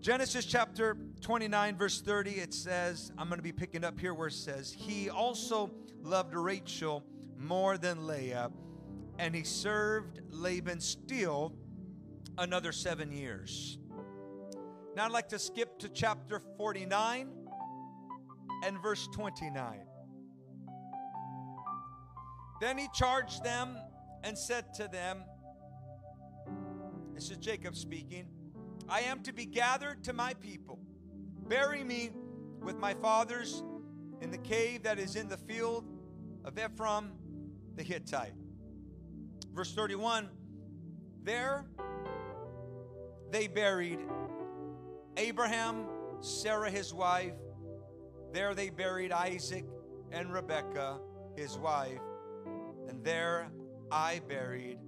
Genesis chapter 29, verse 30, it says, I'm going to be picking up here where it says, he also loved Rachel more than Leah, and he served Laban still another 7 years. Now I'd like to skip to chapter 49 and verse 29. Then he charged them and said to them, this is Jacob speaking, I am to be gathered to my people. Bury me with my fathers in the cave that is in the field of Ephraim the Hittite. Verse 31, there they buried Abraham, Sarah his wife. There they buried Isaac and Rebekah his wife. And there I buried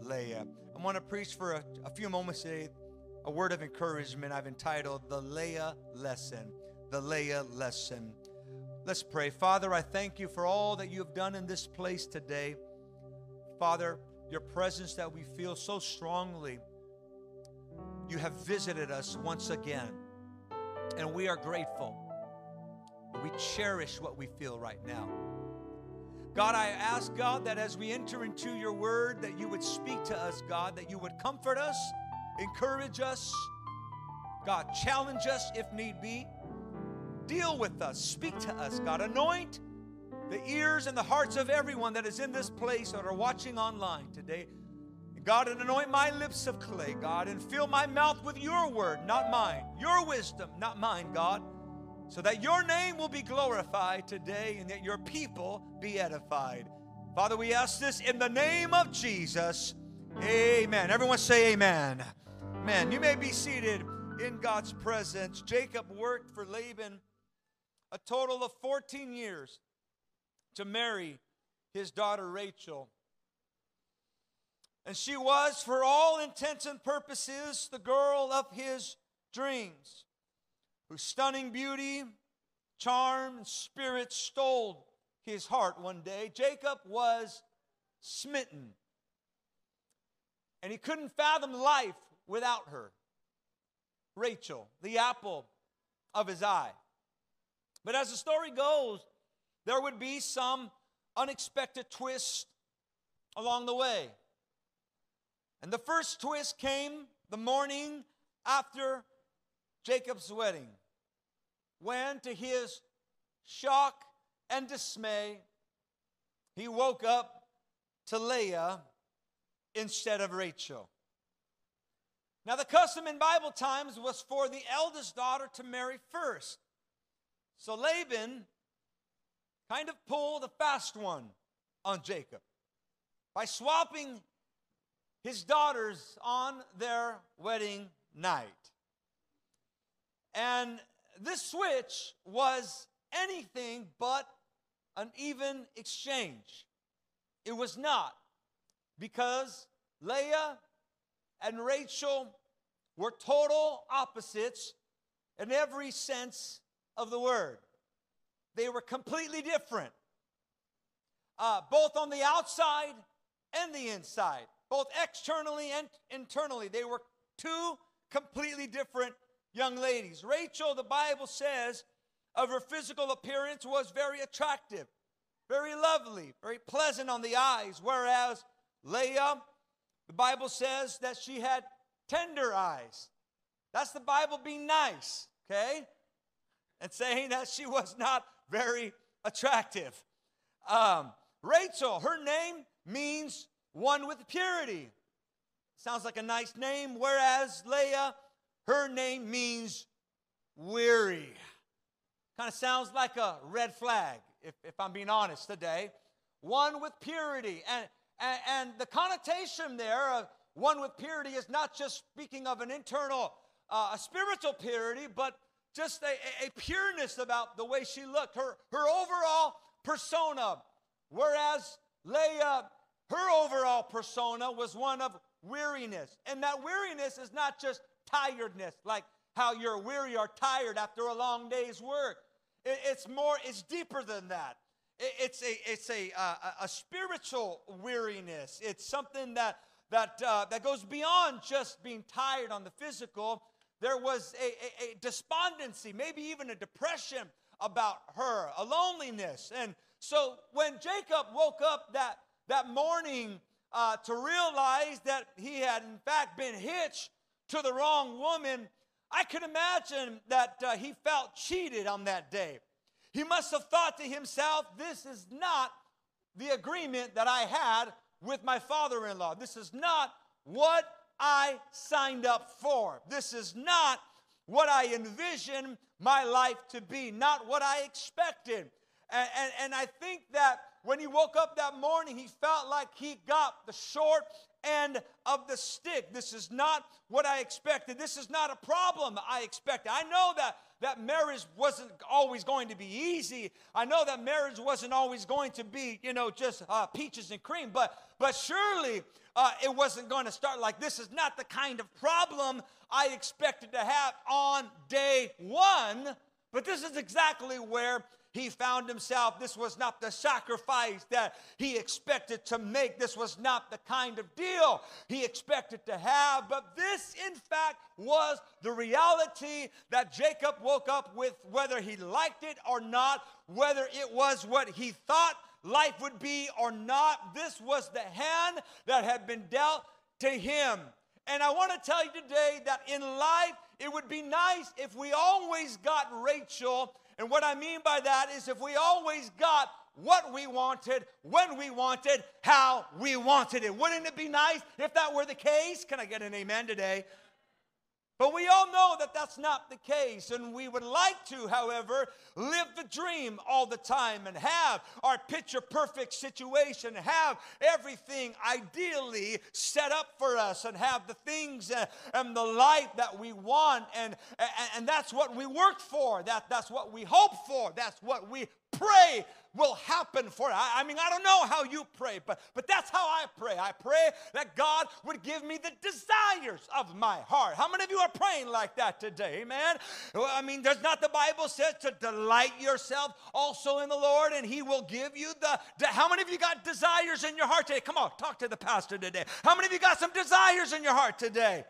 Leah. I want to preach for a few moments today. A word of encouragement I've entitled The Leah Lesson. The Leah Lesson. Let's pray. Father, I thank you for all that you have done in this place today. Father, your presence that we feel so strongly. You have visited us once again, and we are grateful. We cherish what we feel right now. God, I ask, God, that as we enter into your word, that you would speak to us, God, that you would comfort us, encourage us, God, challenge us if need be. Deal with us. Speak to us, God. Anoint the ears and the hearts of everyone that is in this place or are watching online today. God, and anoint my lips of clay, God, and fill my mouth with your word, not mine. Your wisdom, not mine, God, so that your name will be glorified today and that your people be edified. Father, we ask this in the name of Jesus. Amen. Everyone say amen. Man, you may be seated in God's presence. Jacob worked for Laban a total of 14 years to marry his daughter Rachel. And she was, for all intents and purposes, the girl of his dreams, whose stunning beauty, charm, and spirit stole his heart one day. Jacob was smitten, and he couldn't fathom life without her, Rachel, the apple of his eye. But as the story goes, there would be some unexpected twist along the way. And the first twist came the morning after Jacob's wedding, when, to his shock and dismay, he woke up to Leah instead of Rachel. Now, the custom in Bible times was for the eldest daughter to marry first. So Laban kind of pulled a fast one on Jacob by swapping his daughters on their wedding night. And this switch was anything but an even exchange. It was not, because Leah and Rachel were total opposites in every sense of the word. They were completely different, both on the outside and the inside, both externally and internally. They were two completely different young ladies. Rachel, the Bible says, of her physical appearance was very attractive, very lovely, very pleasant on the eyes, whereas Leah, the Bible says that she had tender eyes. That's the Bible being nice, okay? And saying that she was not very attractive. Rachel, her name means one with purity. Sounds like a nice name, whereas Leah, her name means weary. Kind of sounds like a red flag, if I'm being honest today. One with purity. And the connotation there of one with purity is not just speaking of an internal, a spiritual purity, but just a pureness about the way she looked, her overall persona. Whereas Leah, her overall persona was one of weariness. And that weariness is not just tiredness, like how you're weary or tired after a long day's work. It's deeper than that. It's a spiritual weariness. It's something that goes beyond just being tired on the physical, There was a despondency, maybe even a depression about her, a loneliness. And so when Jacob woke up that morning to realize that he had in fact been hitched to the wrong woman, I can imagine that he felt cheated on that day. He must have thought to himself, this is not the agreement that I had with my father-in-law. This is not what I signed up for. This is not what I envisioned my life to be, not what I expected. And I think that when he woke up that morning, he felt like he got the short end of the stick. This is not what I expected. This is not a problem I expected. I know that marriage wasn't always going to be easy. I know that marriage wasn't always going to be, just peaches and cream. But surely it wasn't going to start like this. Is not the kind of problem I expected to have on day one. But this is exactly where he found himself. This was not the sacrifice that he expected to make. This was not the kind of deal he expected to have. But this, in fact, was the reality that Jacob woke up with, whether he liked it or not, whether it was what he thought life would be or not. This was the hand that had been dealt to him. And I want to tell you today that in life, it would be nice if we always got Rachel. And what I mean by that is if we always got what we wanted, when we wanted, how we wanted it. Wouldn't it be nice if that were the case? Can I get an amen today? But we all know that that's not the case. And we would like to, however, live the dream all the time and have our picture-perfect situation, have everything ideally set up for us and have the things and the life that we want. And that's what we work for. That's what we hope for. That's what we pray will happen for it. I don't know how you pray, but that's how I pray. I pray that God would give me the desires of my heart. How many of you are praying like that today? Amen? There's not the Bible says to delight yourself also in the Lord, and he will give you the how many of you got desires in your heart today? Come on, talk to the pastor today. How many of you got some desires in your heart today?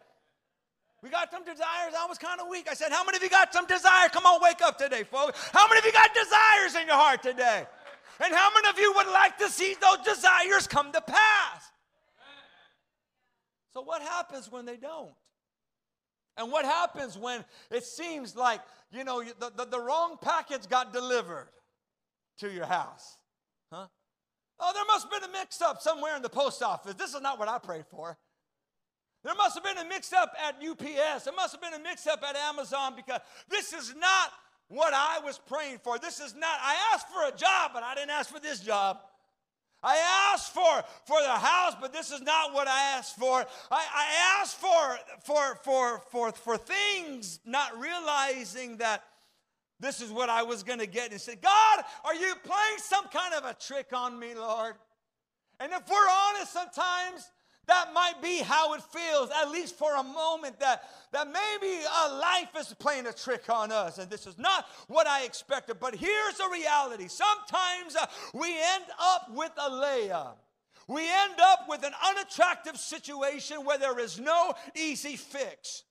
We got some desires. I was kind of weak. I said, how many of you got some desire? Come on, wake up today, folks. How many of you got desires in your heart today? And how many of you would like to see those desires come to pass? So what happens when they don't? And what happens when it seems like, the wrong package got delivered to your house? Huh? Oh, there must have been a mix-up somewhere in the post office. This is not what I prayed for. There must have been a mix-up at UPS. There must have been a mix-up at Amazon, because this is not what I was praying for. This is not, I asked for a job, but I didn't ask for this job. I asked for the house, but this is not what I asked for. I asked for things, not realizing that this is what I was going to get. And said, God, are you playing some kind of a trick on me, Lord? And if we're honest, sometimes that might be how it feels, at least for a moment, that maybe life is playing a trick on us, and this is not what I expected. But here's the reality. Sometimes we end up with a Leah. We end up with an unattractive situation where there is no easy fix.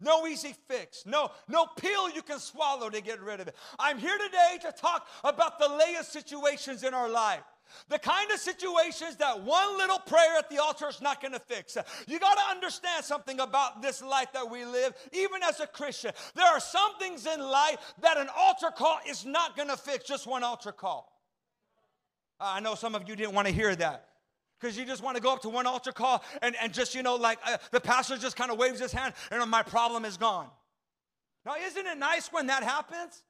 No easy fix. No pill you can swallow to get rid of it. I'm here today to talk about the Leah situations in our life. The kind of situations that one little prayer at the altar is not going to fix. You got to understand something about this life that we live, even as a Christian. There are some things in life that an altar call is not going to fix, just one altar call. I know some of you didn't want to hear that, because you just want to go up to one altar call and just, the pastor just kind of waves his hand and my problem is gone. Now, isn't it nice when that happens?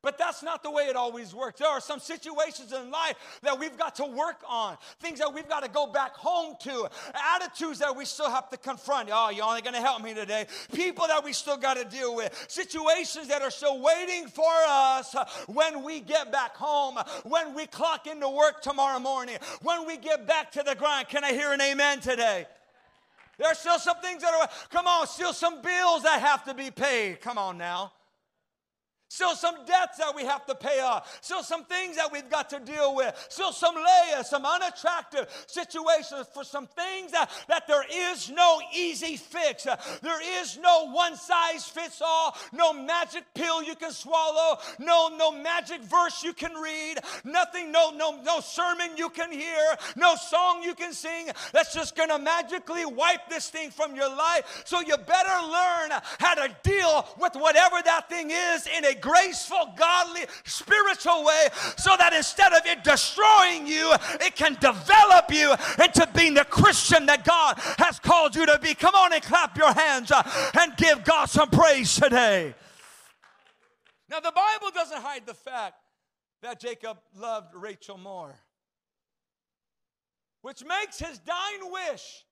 But that's not the way it always works. There are some situations in life that we've got to work on, things that we've got to go back home to, attitudes that we still have to confront. Oh, you're only going to help me today. People that we still got to deal with, situations that are still waiting for us when we get back home, when we clock into work tomorrow morning, when we get back to the grind. Can I hear an amen today? There are still some things that are, still some bills that have to be paid. Come on now. Still some debts that we have to pay off. Still some things that we've got to deal with. Still some layers, some unattractive situations, for some things that there is no easy fix. There is no one-size-fits-all, no magic pill you can swallow, no magic verse you can read, nothing, no sermon you can hear, no song you can sing that's just going to magically wipe this thing from your life. So you better learn how to deal with whatever that thing is in a graceful, godly, spiritual way, so that instead of it destroying you, it can develop you into being the Christian that God has called you to be. Come on and clap your hands and give God some praise today. Now, the Bible doesn't hide the fact that Jacob loved Rachel more, which makes his dying wish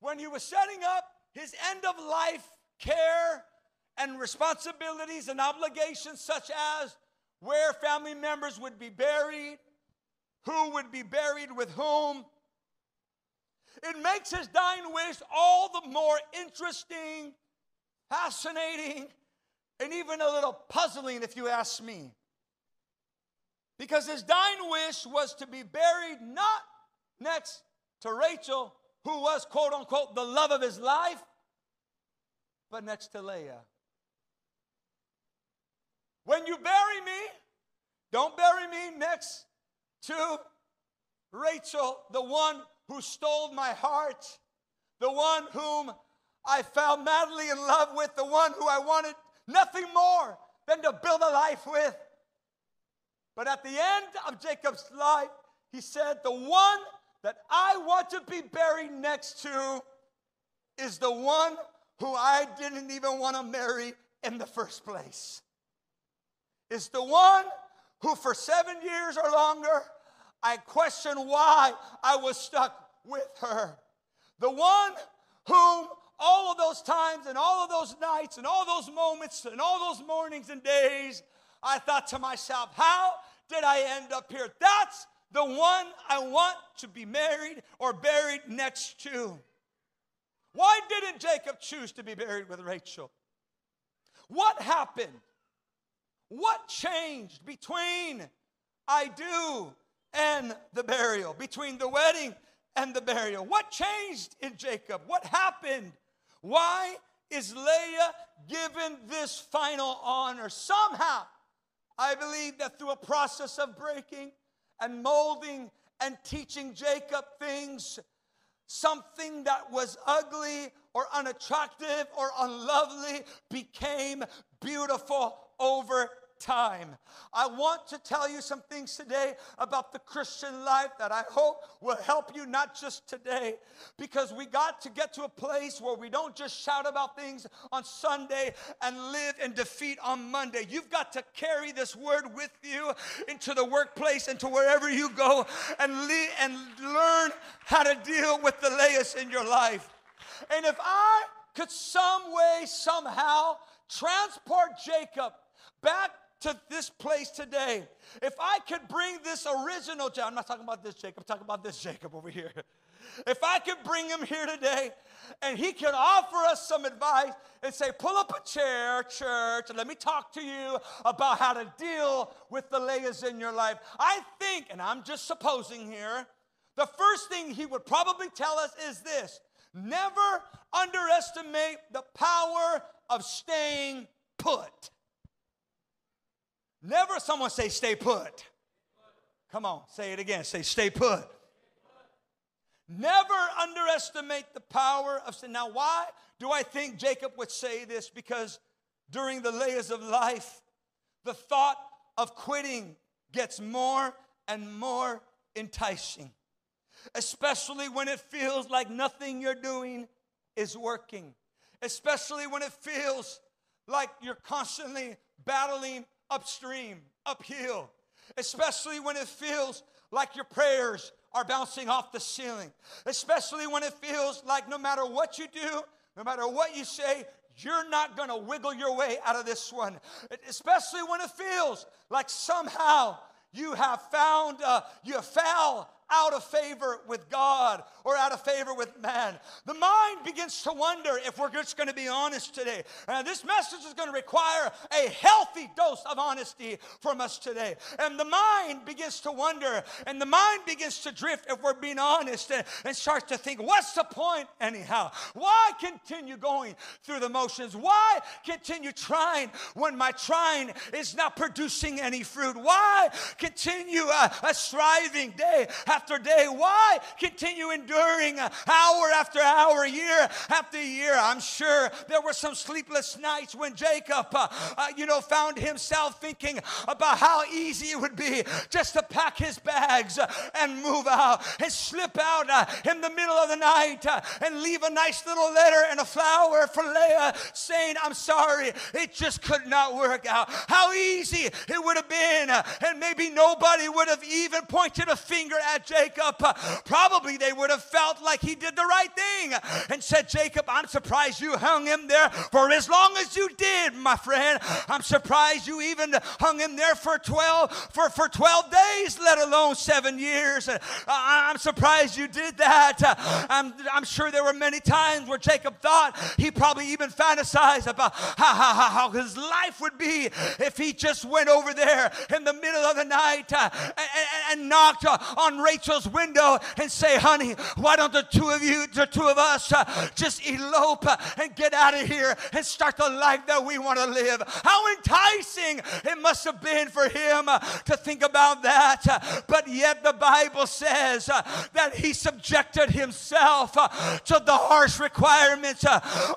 when he was setting up his end-of-life care and responsibilities and obligations, such as where family members would be buried, who would be buried with whom. It makes his dying wish all the more interesting, fascinating, and even a little puzzling, if you ask me. Because his dying wish was to be buried not next to Rachel, who was, quote unquote, the love of his life, but next to Leah. When you bury me, don't bury me next to Rachel, the one who stole my heart, the one whom I fell madly in love with, the one who I wanted nothing more than to build a life with. But at the end of Jacob's life, he said, the one that I want to be buried next to is the one who I didn't even want to marry in the first place. It's the one who for 7 years or longer, I questioned why I was stuck with her. The one whom all of those times and all of those nights and all those moments and all those mornings and days, I thought to myself, how did I end up here? That's the one I want to be married or buried next to. Why didn't Jacob choose to be buried with Rachel? What happened? What changed between I do and the burial, between the wedding and the burial? What changed in Jacob? What happened? Why is Leah given this final honor? Somehow, I believe that through a process of breaking and molding and teaching Jacob things, something that was ugly or unattractive or unlovely became beautiful over time. I want to tell you some things today about the Christian life that I hope will help you, not just today, because we got to get to a place where we don't just shout about things on Sunday and live in defeat on Monday. You've got to carry this word with you into the workplace, into wherever you go, and learn how to deal with the Leahs in your life. And if I could some way, somehow transport Jacob back to this place today, if I could bring this original Jacob, I'm not talking about this Jacob, I'm talking about this Jacob over here. If I could bring him here today and he could offer us some advice and say, pull up a chair, church, and let me talk to you about how to deal with the Leahs in your life. I think, and I'm just supposing here, the first thing he would probably tell us is this: never underestimate the power of staying put. Never, someone say, stay put. Come on, say it again. Say, stay put. Never underestimate the power of sin. Now, why do I think Jacob would say this? Because during the layers of life, the thought of quitting gets more and more enticing, especially when it feels like nothing you're doing is working, especially when it feels like you're constantly battling upstream, uphill, especially when it feels like your prayers are bouncing off the ceiling, especially when it feels like no matter what you do, no matter what you say, you're not going to wiggle your way out of this one, especially when it feels like somehow you have found, you have foul out of favor with God or out of favor with man. The mind begins to wonder, if we're just going to be honest today. This message is going to require a healthy dose of honesty from us today. And the mind begins to wonder, and the mind begins to drift, if we're being honest, and starts to think, what's the point anyhow? Why continue going through the motions? Why continue trying when my trying is not producing any fruit? Why continue striving day after day? Why continue enduring hour after hour, year after year? I'm sure there were some sleepless nights when Jacob, found himself thinking about how easy it would be just to pack his bags and move out and slip out in the middle of the night and leave a nice little letter and a flower for Leah saying, I'm sorry, it just could not work out. How easy it would have been, and maybe nobody would have even pointed a finger at Jacob. Probably they would have felt like he did the right thing and said, Jacob, I'm surprised you hung him there for as long as you did, my friend. I'm surprised you even hung him there for 12 days, let alone 7 years. I'm surprised you did that. I'm sure there were many times where Jacob thought, he probably even fantasized about how his life would be if he just went over there in the middle of the night and knocked on Rachel's window and say, honey, why don't the two of us just elope and get out of here and start the life that we want to live. How enticing it must have been for him to think about that. But yet the Bible says that he subjected himself to the harsh requirements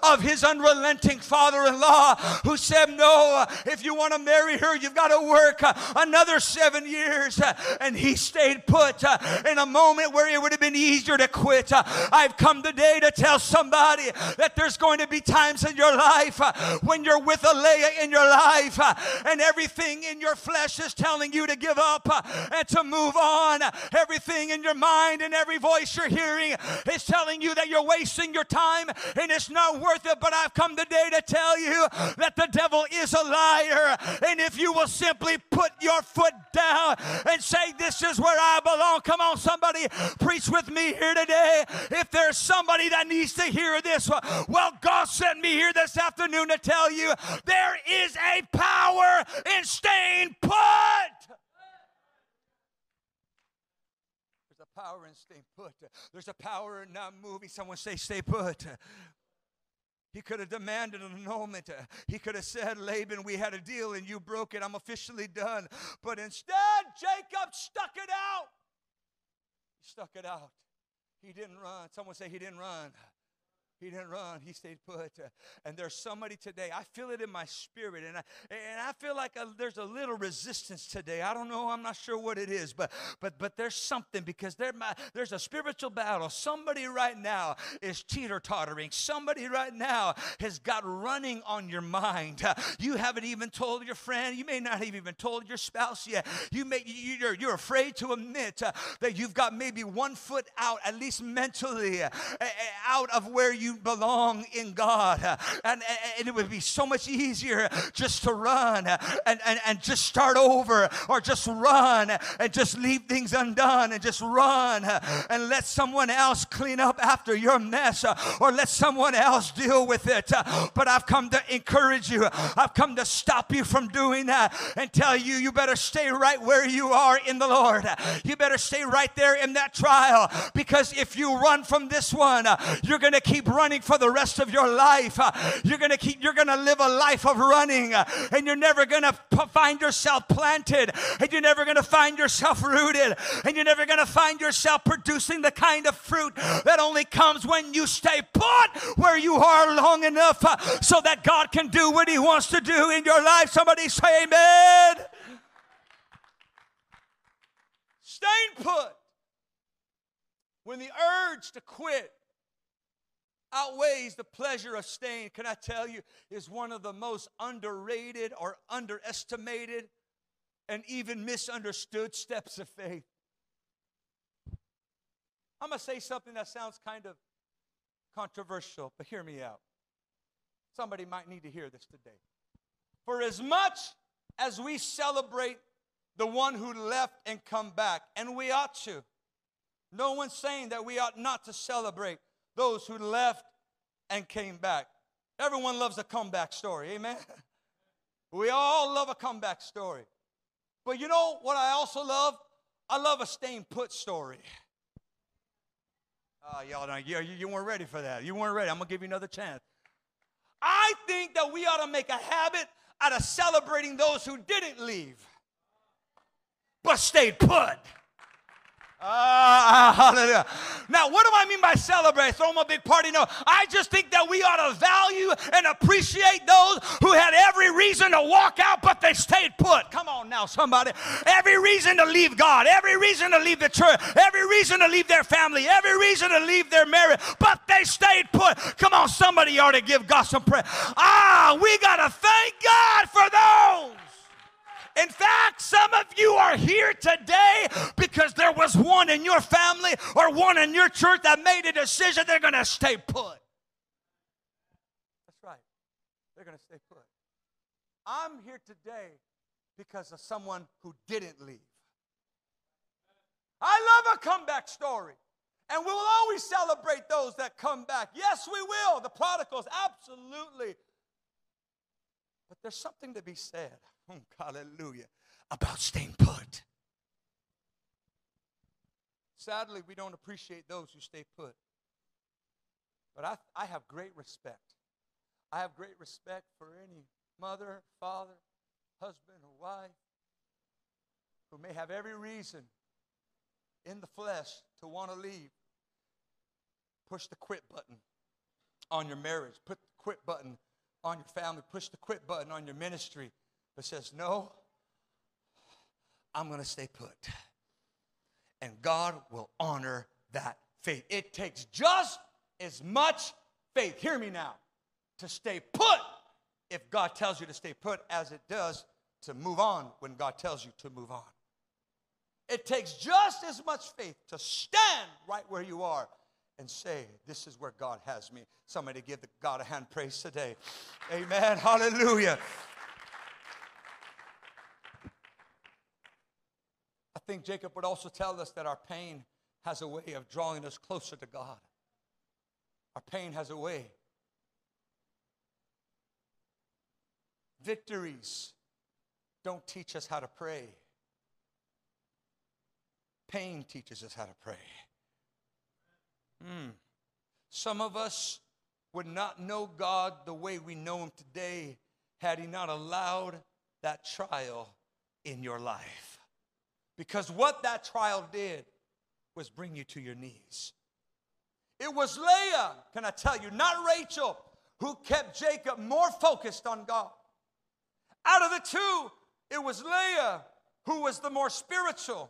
of his unrelenting father-in-law, who said, no, if you want to marry her, you've got to work another 7 years. And he stayed put in a moment where it would have been easier to quit. I've come today to tell somebody that there's going to be times in your life when you're with a Leah in your life and everything in your flesh is telling you to give up and to move on. Everything in your mind and every voice you're hearing is telling you that you're wasting your time and it's not worth it. But I've come today to tell you that the devil is a liar, and if you will simply put your foot down and say, this is where I belong. Come on, somebody, preach with me here today. If there's somebody that needs to hear this, well, God sent me here this afternoon to tell you there is a power in staying put. There's a power in staying put. There's a power in not moving. Someone say, stay put. He could have demanded an annulment. He could have said, Laban, we had a deal and you broke it. I'm officially done. But instead, Jacob stuck it out. He stuck it out. He didn't run. Someone say, he didn't run. He didn't run. He stayed put. And there's somebody today, I feel it in my spirit, and I feel like there's a little resistance today. I don't know. I'm not sure what it is, but there's something, because there's a spiritual battle. Somebody right now is teeter-tottering. Somebody right now has got running on your mind. You haven't even told your friend. You may not have even told your spouse yet. You're afraid to admit that you've got maybe one foot out, at least mentally, out of where you belong in God, and it would be so much easier just to run and just start over, or just run and just leave things undone, and just run and let someone else clean up after your mess, or let someone else deal with it. But I've come to encourage you. I've come to stop you from doing that and tell you, you better stay right where you are in the Lord. You better stay right there in that trial, because if you run from this one, you're going to keep running for the rest of your life. You're gonna live a life of running, and you're never gonna find yourself planted, and you're never gonna find yourself rooted, and you're never gonna find yourself producing the kind of fruit that only comes when you stay put where you are long enough so that God can do what He wants to do in your life. Somebody say amen. Staying put when the urge to quit outweighs the pleasure of staying, can I tell you, is one of the most underrated or underestimated and even misunderstood steps of faith. I'm going to say something that sounds kind of controversial, but hear me out. Somebody might need to hear this today. For as much as we celebrate the one who left and come back, and we ought to, No one's saying that we ought not to celebrate those who left and came back. Everyone loves a comeback story, amen? We all love a comeback story. But you know what I also love? I love a staying put story. Oh, y'all, you weren't ready for that. You weren't ready. I'm going to give you another chance. I think that we ought to make a habit out of celebrating those who didn't leave, but stayed put. Hallelujah. Now, what do I mean by celebrate? Throw them a big party? No, I just think that we ought to value and appreciate those who had every reason to walk out, but they stayed put. Come on now, somebody. Every reason to leave God, every reason to leave the church, every reason to leave their family, every reason to leave their marriage, but they stayed put. Come on, somebody ought to give God some prayer. We got to thank God for those. In fact, some of you are here today because there was one in your family or one in your church that made a decision they're going to stay put. That's right. They're going to stay put. I'm here today because of someone who didn't leave. I love a comeback story. And we will always celebrate those that come back. Yes, we will. The prodigals, absolutely. But there's something to be said. Oh, hallelujah, about staying put. Sadly, we don't appreciate those who stay put. But I have great respect. I have great respect for any mother, father, husband, or wife who may have every reason in the flesh to want to leave. Push the quit button on your marriage. Put the quit button on your family. Push the quit button on your ministry. But says, no, I'm going to stay put. And God will honor that faith. It takes just as much faith, hear me now, to stay put if God tells you to stay put as it does to move on when God tells you to move on. It takes just as much faith to stand right where you are and say, this is where God has me. Somebody give God a hand praise today. Amen. Hallelujah. I think Jacob would also tell us that our pain has a way of drawing us closer to God. Our pain has a way. Victories don't teach us how to pray. Pain teaches us how to pray. Some of us would not know God the way we know Him today had He not allowed that trial in your life. Because what that trial did was bring you to your knees. It was Leah, can I tell you, not Rachel, who kept Jacob more focused on God. Out of the two, it was Leah who was the more spiritual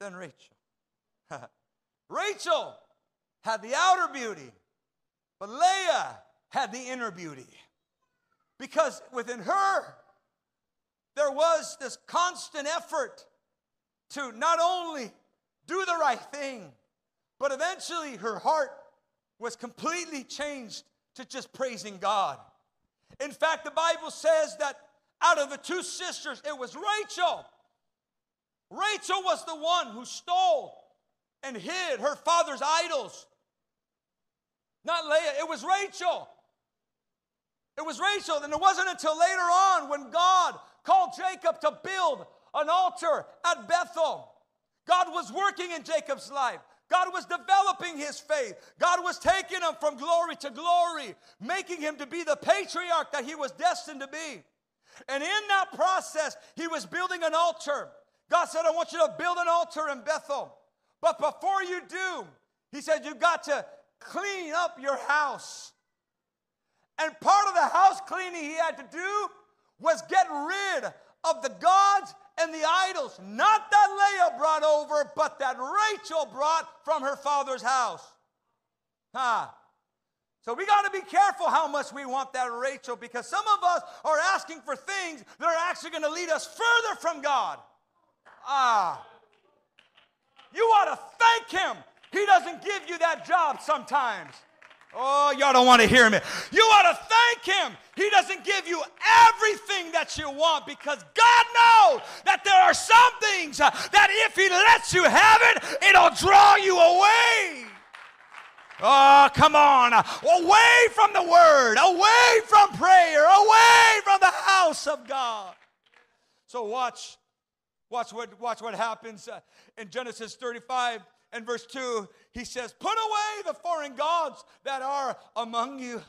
than Rachel. Rachel had the outer beauty, but Leah had the inner beauty. Because within her, there was this constant effort to not only do the right thing, but eventually her heart was completely changed to just praising God. In fact, the Bible says that out of the two sisters, it was Rachel. Rachel was the one who stole and hid her father's idols. Not Leah, it was Rachel. It was Rachel, and it wasn't until later on when God called Jacob to build an altar at Bethel. God was working in Jacob's life. God was developing his faith. God was taking him from glory to glory, making him to be the patriarch that he was destined to be. And in that process, he was building an altar. God said, I want you to build an altar in Bethel. But before you do, he said, you've got to clean up your house. And part of the house cleaning he had to do was get rid of the gods and the idols. Not that Leah brought over, but that Rachel brought from her father's house. So we got to be careful how much we want that Rachel, because some of us are asking for things that are actually going to lead us further from God. You ought to thank him. He doesn't give you that job sometimes. Oh, y'all don't want to hear me. You ought to thank him. He doesn't give you everything that you want because God knows that there are some things that if he lets you have it, it'll draw you away. Oh, come on. Away from the word, away from prayer, away from the house of God. So watch what happens in Genesis 35. In verse 2, he says, put away the foreign gods that are among you.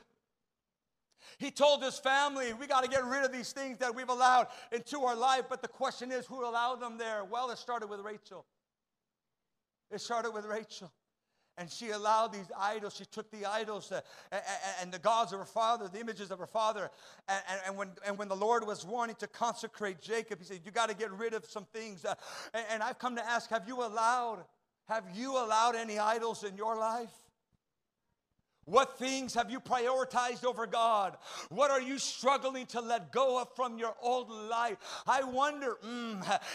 He told his family, we got to get rid of these things that we've allowed into our life. But the question is, who allowed them there? Well, it started with Rachel. It started with Rachel. And she allowed these idols. She took the idols and the gods of her father, the images of her father. And when the Lord was wanting to consecrate Jacob, he said, you got to get rid of some things. And I've come to ask, have you allowed any idols in your life? What things have you prioritized over God? What are you struggling to let go of from your old life? I wonder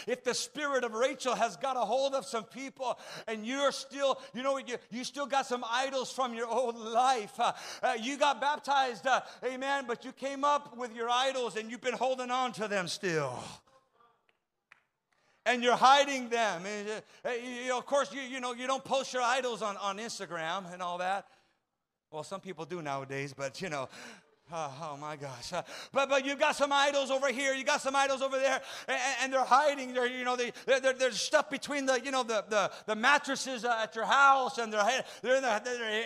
if the spirit of Rachel has got a hold of some people and you're still, you still got some idols from your old life. You got baptized, amen, but you came up with your idols and you've been holding on to them still. And you're hiding them. Of course, you don't post your idols on Instagram and all that. Well, some people do nowadays, but oh my gosh. But you've got some idols over here. You got some idols over there, and they're hiding. They're, there's stuff between the mattresses at your house, and they're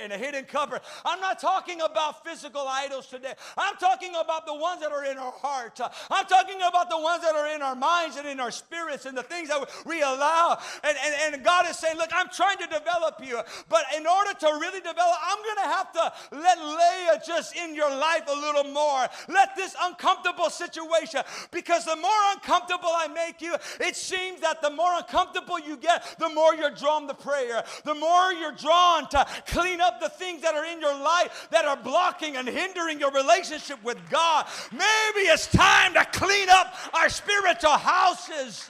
in a hidden cupboard. I'm not talking about physical idols today. I'm talking about the ones that are in our heart. I'm talking about the ones that are in our minds and in our spirits and the things that we allow. And God is saying, look, I'm trying to develop you, but in order to really develop, I'm going to have to let Leah just in your life a little more. Let this uncomfortable situation, because the more uncomfortable I make you, it seems that the more uncomfortable you get, the more you're drawn to prayer, the more you're drawn to clean up the things that are in your life that are blocking and hindering your relationship with God. Maybe it's time to clean up our spiritual houses.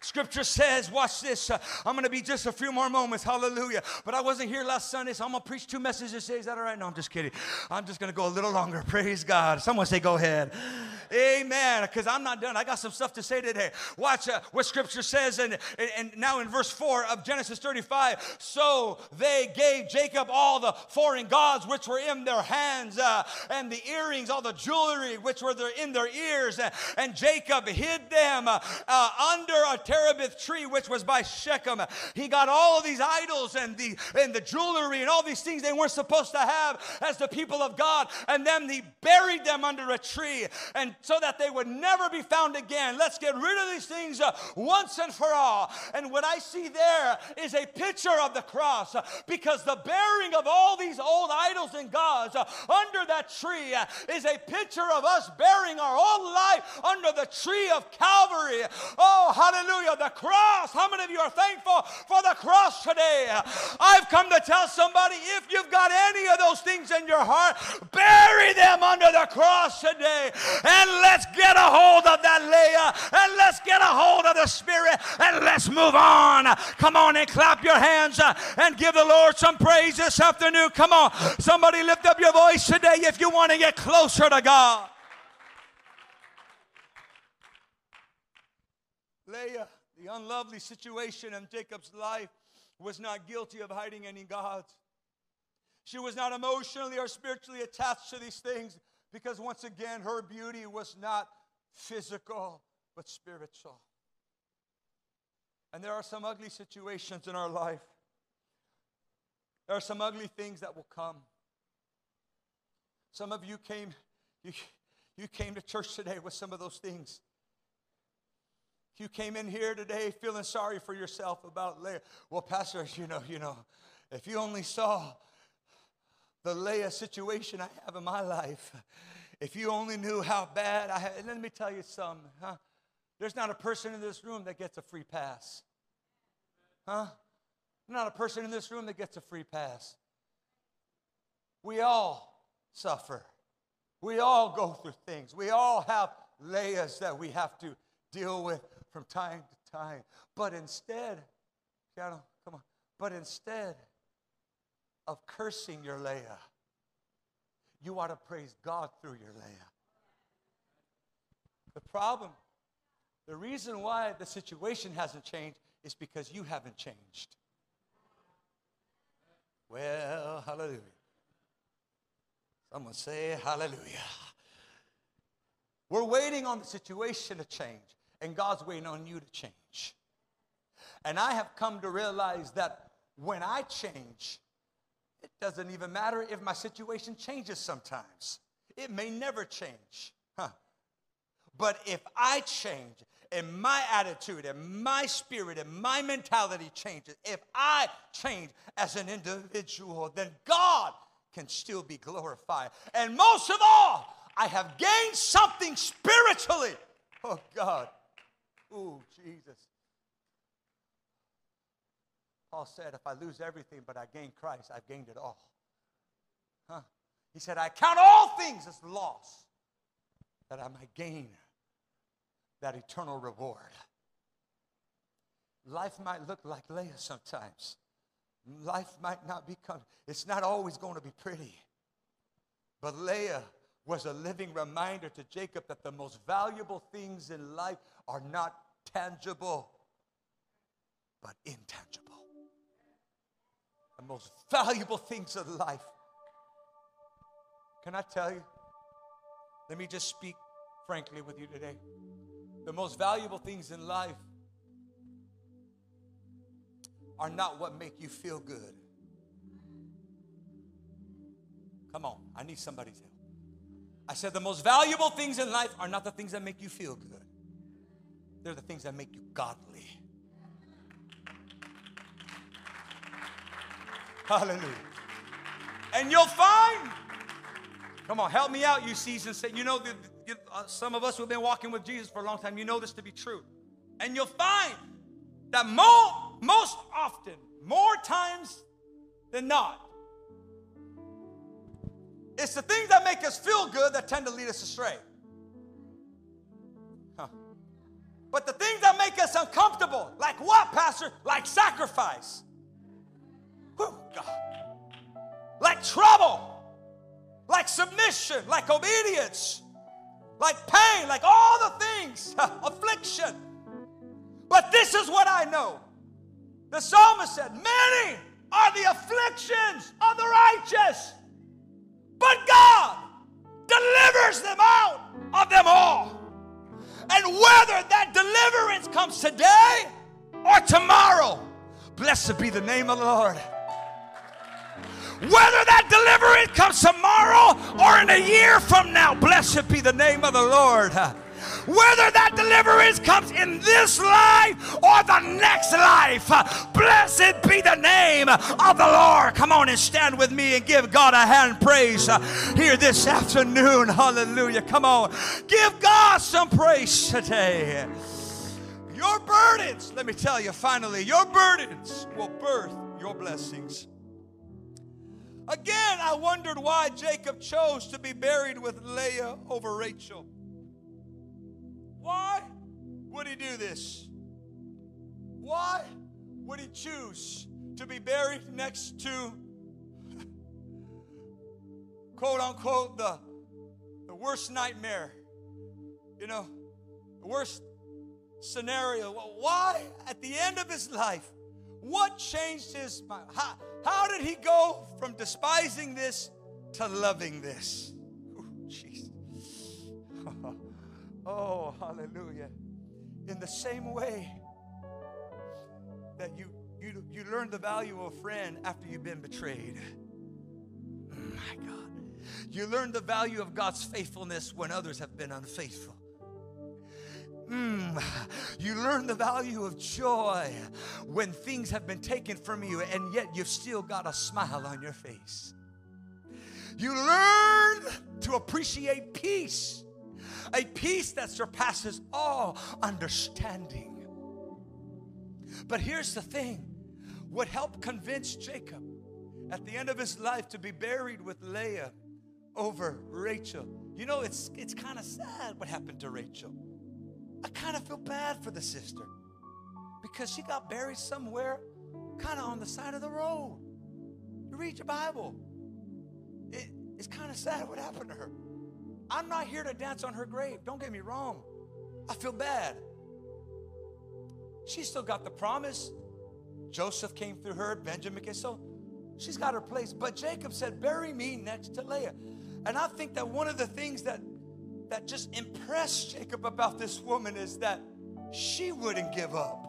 Scripture says, watch this. I'm going to be just a few more moments. Hallelujah. But I wasn't here last Sunday, so I'm going to preach two messages today. Is that all right? No, I'm just kidding. I'm just going to go a little longer. Praise God. Someone say, go ahead. Amen. Because I'm not done. I got some stuff to say today. Watch what Scripture says. And now in verse 4 of Genesis 35, so they gave Jacob all the foreign gods which were in their hands, and the earrings, all the jewelry which were in their ears. And Jacob hid them under a terebinth tree which was by Shechem. He got all of these idols and the jewelry and all these things they weren't supposed to have as the people of God. And then he buried them under a tree, and so that they would never be found again. Let's get rid of these things once and for all. And what I see there is a picture of the cross, because the bearing of all these old idols and gods under that tree is a picture of us bearing our old life under the tree of Calvary. Oh, hallelujah, the cross. How many of you are thankful for the cross today? I've come to tell somebody, if you've got any of those things in your heart, bury them under the cross today. And let's get a hold of that Leah. And let's get a hold of the Spirit. And let's move on. Come on and clap your hands and give the Lord some praise this afternoon. Come on. Somebody lift up your voice today if you want to get closer to God. Leah, the unlovely situation in Jacob's life, was not guilty of hiding any gods. She was not emotionally or spiritually attached to these things, because once again, her beauty was not physical, but spiritual. And there are some ugly situations in our life. There are some ugly things that will come. Some of you came to church today with some of those things. You came in here today feeling sorry for yourself about Leah. Well, Pastor, if you only saw the Leah situation I have in my life, if you only knew how bad I have. And let me tell you something, huh? There's not a person in this room that gets a free pass. Huh? Not a person in this room that gets a free pass. We all suffer. We all go through things. We all have Leahs that we have to deal with from time to time. But instead, of cursing your Leah, you ought to praise God through your Leah. The problem, the reason why the situation hasn't changed is because you haven't changed. Well, hallelujah. Someone say hallelujah. We're waiting on the situation to change, and God's waiting on you to change. And I have come to realize that when I change, it doesn't even matter if my situation changes sometimes. It may never change. But if I change, and my attitude, and my spirit, and my mentality changes, if I change as an individual, then God can still be glorified. And most of all, I have gained something spiritually. Oh, God. Oh, Jesus. Paul said, if I lose everything but I gain Christ, I've gained it all. He said, I count all things as loss, that I might gain that eternal reward. Life might look like Leah sometimes. Life might not be comfortable. It's not always going to be pretty. But Leah was a living reminder to Jacob that the most valuable things in life are not tangible, but intangible. The most valuable things in life. Can I tell you? Let me just speak frankly with you today. The most valuable things in life are not what make you feel good. Come on, I need somebody's help. I said the most valuable things in life are not the things that make you feel good. They're the things that make you godly. Hallelujah. And you'll find, come on, help me out, you seasoned saints. You know, some of us who have been walking with Jesus for a long time, you know this to be true. And you'll find that most often, more times than not, it's the things that make us feel good that tend to lead us astray. But the things that make us uncomfortable, like what, Pastor? Like sacrifice. Whew, God. Like trouble. Like submission. Like obedience. Like pain. Like all the things. Affliction. But this is what I know. The psalmist said, many are the afflictions of the righteous, but God delivers them out of them all. And whether that deliverance comes today or tomorrow, blessed be the name of the Lord. Whether that deliverance comes tomorrow or in a year from now, blessed be the name of the Lord. Whether that deliverance comes in this life or the next life, blessed be the name of the Lord. Come on and stand with me and give God a hand praise here this afternoon. Hallelujah. Come on. Give God some praise today. Your burdens, let me tell you finally, your burdens will birth your blessings. Again, I wondered why Jacob chose to be buried with Leah over Rachel. Why would he do this? Why would he choose to be buried next to, quote unquote, the worst nightmare? You know, the worst scenario. Why, at the end of his life, what changed his mind? How did he go from despising this to loving this? Jesus. Oh, hallelujah. In the same way that you learn the value of a friend after you've been betrayed. My God. You learn the value of God's faithfulness when others have been unfaithful. You learn the value of joy when things have been taken from you and yet you've still got a smile on your face. You learn to appreciate peace. A peace that surpasses all understanding. But here's the thing. What helped convince Jacob at the end of his life to be buried with Leah over Rachel. You know, it's kind of sad what happened to Rachel. I kind of feel bad for the sister because she got buried somewhere kind of on the side of the road. Read your Bible. It's kind of sad what happened to her. I'm not here to dance on her grave. Don't get me wrong. I feel bad. She's still got the promise. Joseph came through her. Benjamin came. So she's got her place. But Jacob said, bury me next to Leah. And I think that one of the things that just impressed Jacob about this woman is that she wouldn't give up.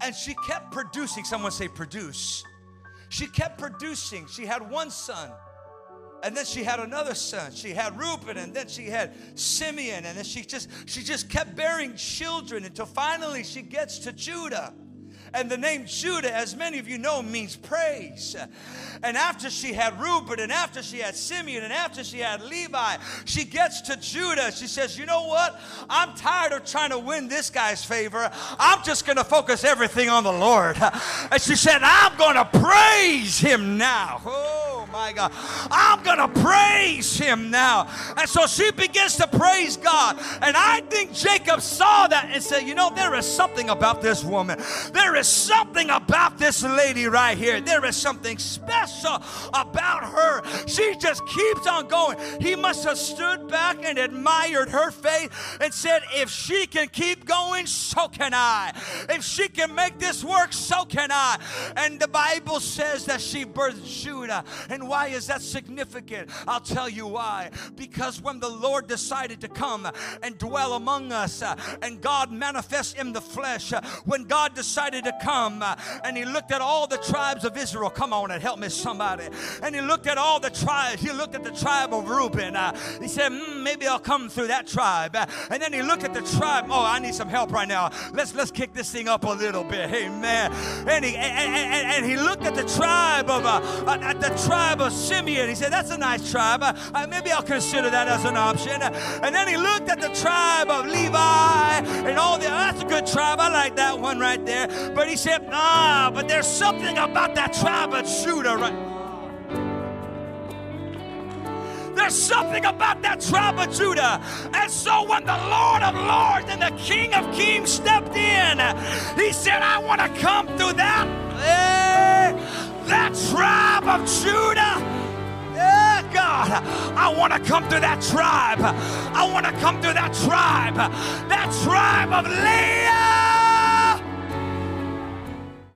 And she kept producing. Someone say produce. She kept producing. She had one son. And then she had another son. She had Reuben, and then she had Simeon. And then she just kept bearing children until finally she gets to Judah. And the name Judah, as many of you know, means praise. And after she had Reuben, and after she had Simeon, and after she had Levi, she gets to Judah. She says, you know what? I'm tired of trying to win this guy's favor. I'm just going to focus everything on the Lord. And she said, I'm going to praise him now. Oh, my God. I'm going to praise him now. And so she begins to praise God. And I think Jacob saw that and said, you know, there is something about this woman. There is something about this lady right here. There is something special about her. She just keeps on going. He must have stood back and admired her faith and said, if she can keep going, so can I. If she can make this work, so can I. And the Bible says that she birthed Judah. And why is that significant? I'll tell you why. Because when the Lord decided to come and dwell among us, and God manifests in the flesh, when God decided to come and he looked at all the tribes of Israel, come on and help me somebody, and he looked at all the tribes, he looked at the tribe of Reuben, he said, maybe I'll come through that tribe, and then he looked at the tribe, oh, I need some help right now, let's kick this thing up a little bit, amen, and he looked at the tribe of Simeon, he said, that's a nice tribe, maybe I'll consider that as an option, and then he looked at the tribe of Levi, and all the, oh, that's a good tribe, I like that one right there. But he said, nah, but there's something about that tribe of Judah, right? There's something about that tribe of Judah. And so when the Lord of Lords and the King of Kings stepped in, he said, I want to come through that, that tribe of Judah. God, I want to come through that tribe. I want to come through that tribe of Leah.